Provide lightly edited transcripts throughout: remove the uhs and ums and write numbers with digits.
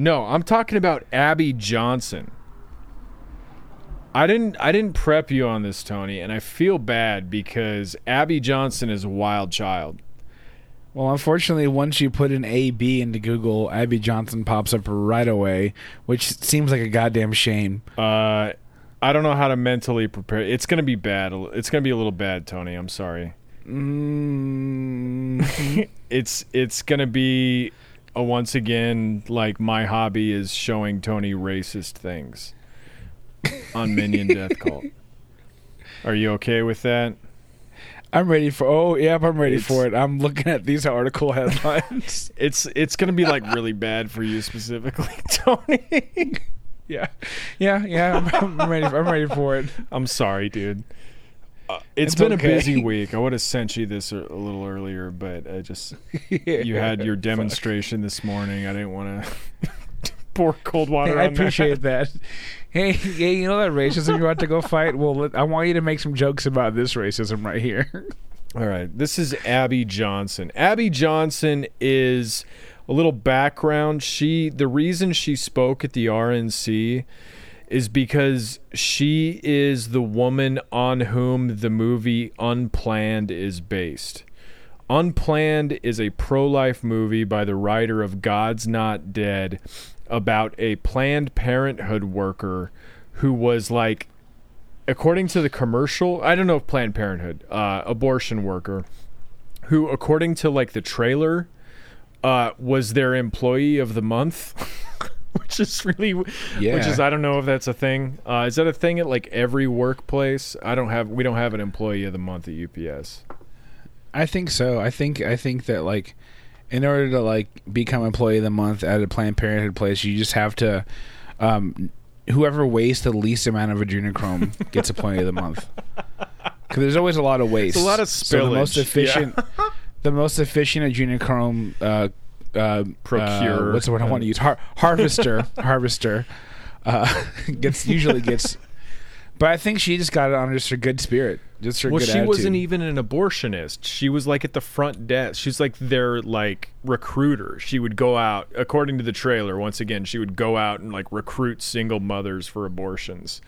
No, I'm talking about Abby Johnson. I didn't prep you on this, Tony, and I feel bad because Abby Johnson is a wild child. Well, unfortunately, once you put an AB into Google, Abby Johnson pops up right away, which seems like a goddamn shame. I don't know how to mentally prepare. It's going to be bad. It's going to be a little bad, Tony. I'm sorry. It's going to be, once again, like my hobby is showing Tony racist things on Minion Death Cult. Are you okay with that? I'm ready for. Oh, yep, I'm ready for it. I'm looking at these article headlines. It's going to be like really bad for you specifically, Tony. Yeah. I'm ready for it. I'm sorry, dude. It's been okay. A busy week. I would have sent you this a little earlier, but I just you had your demonstration this morning. I didn't want to pour cold water on that. I appreciate that. Hey, you know that racism you're about to go fight? Well, I want you to make some jokes about this racism right here. All right. This is Abby Johnson. Abby Johnson is a little background. The reason she spoke at the RNC is because she is the woman on whom the movie Unplanned is based. Unplanned is a pro-life movie by the writer of God's Not Dead about a Planned Parenthood worker who was like, according to the commercial, I don't know if Planned Parenthood, abortion worker, who according to like the trailer was their employee of the month, which is I don't know if that's a thing. Is that a thing at like every workplace? We don't have an employee of the month at UPS. I think so. I think that like, in order to like become employee of the month at a Planned Parenthood place, you just have to, whoever wastes the least amount of adrenochrome gets employee of the month. Because there's always a lot of waste, it's a lot of spillage. So the most efficient, adrenochrome procurer. What's the word I want to use? Harvester usually gets. But I think she just got it on just her good spirit. Just her good attitude. Well, she wasn't even an abortionist. She was like at the front desk. She's like their like recruiter. She would go out, according to the trailer, once again, she would go out and like recruit single mothers for abortions.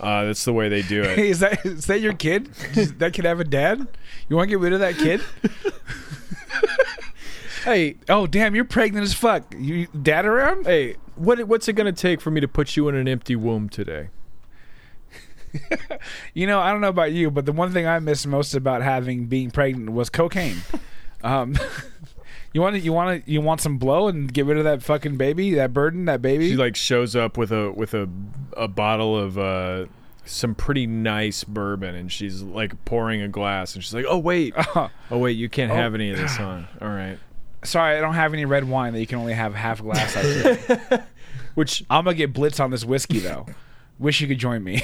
That's the way they do it. Hey, is that your kid? Does that kid have a dad? You want to get rid of that kid? Hey, oh damn, you're pregnant as fuck. You dad around? Hey, what's it gonna take for me to put you in an empty womb today? You know, I don't know about you, but the one thing I missed most about being pregnant was cocaine. You want some blow and get rid of that fucking baby, that burden, that baby. She like shows up with a bottle of some pretty nice bourbon, and she's like pouring a glass, and she's like, "Oh wait, you can't have any of this, huh? All right, sorry, I don't have any red wine. That you can only have half a glass of it." Which I'm gonna get blitzed on this whiskey though. Wish you could join me.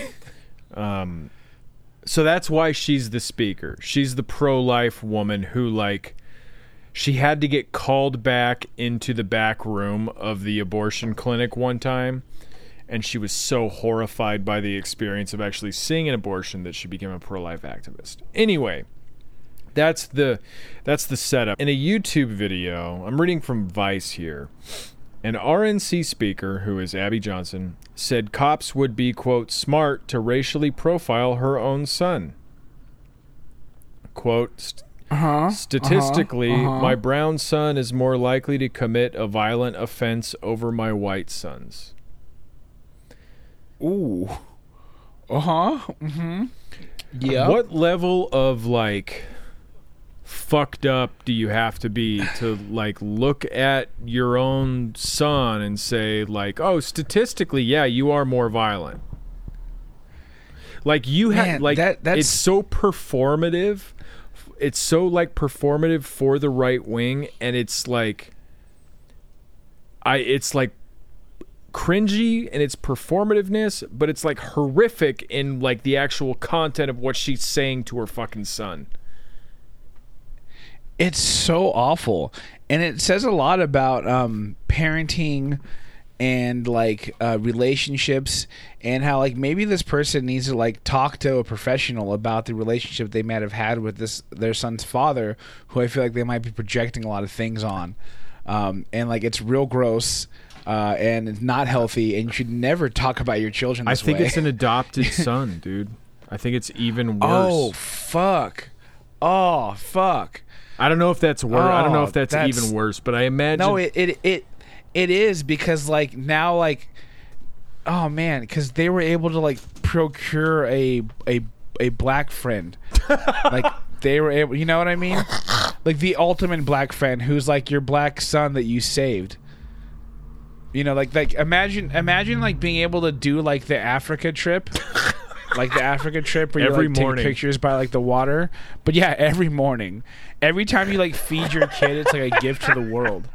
So that's why she's the speaker. She's the pro-life woman who, like, she had to get called back into the back room of the abortion clinic one time, and she was so horrified by the experience of actually seeing an abortion that she became a pro-life activist. Anyway, that's the setup. In a YouTube video, I'm reading from Vice here. An RNC speaker, who is Abby Johnson, said cops would be, quote, smart to racially profile her own son. Quote, statistically, my brown son is more likely to commit a violent offense over my white sons. Ooh. Mm-hmm. Yeah. What level of, like, fucked up do you have to be to like look at your own son and say like, oh, statistically, yeah, you are more violent? Like you have like that's... It's so performative. It's so like performative for the right wing, and it's like it's like cringy in its performativeness, but it's like horrific in like the actual content of what she's saying to her fucking son. It's so awful, and it says a lot about parenting and like relationships, and how like maybe this person needs to like talk to a professional about the relationship they might have had with their son's father, who I feel like they might be projecting a lot of things on, and like it's real gross. and it's not healthy, and you should never talk about your children this way. I think it's an adopted son, dude. I think it's even worse. Oh, fuck. I don't know if that's worse. I don't know if that's even worse, but I imagine... No, it is, because, like, now, like... Oh, man, because they were able to, like, procure a black friend. Like, they were able... You know what I mean? Like, the ultimate black friend who's, like, your black son that you saved. You know, like imagine, like, being able to do, like, the Africa trip... Like the Africa trip where every you like morning. Take pictures by like the water. But yeah, every morning. Every time you like feed your kid, it's like a gift to the world.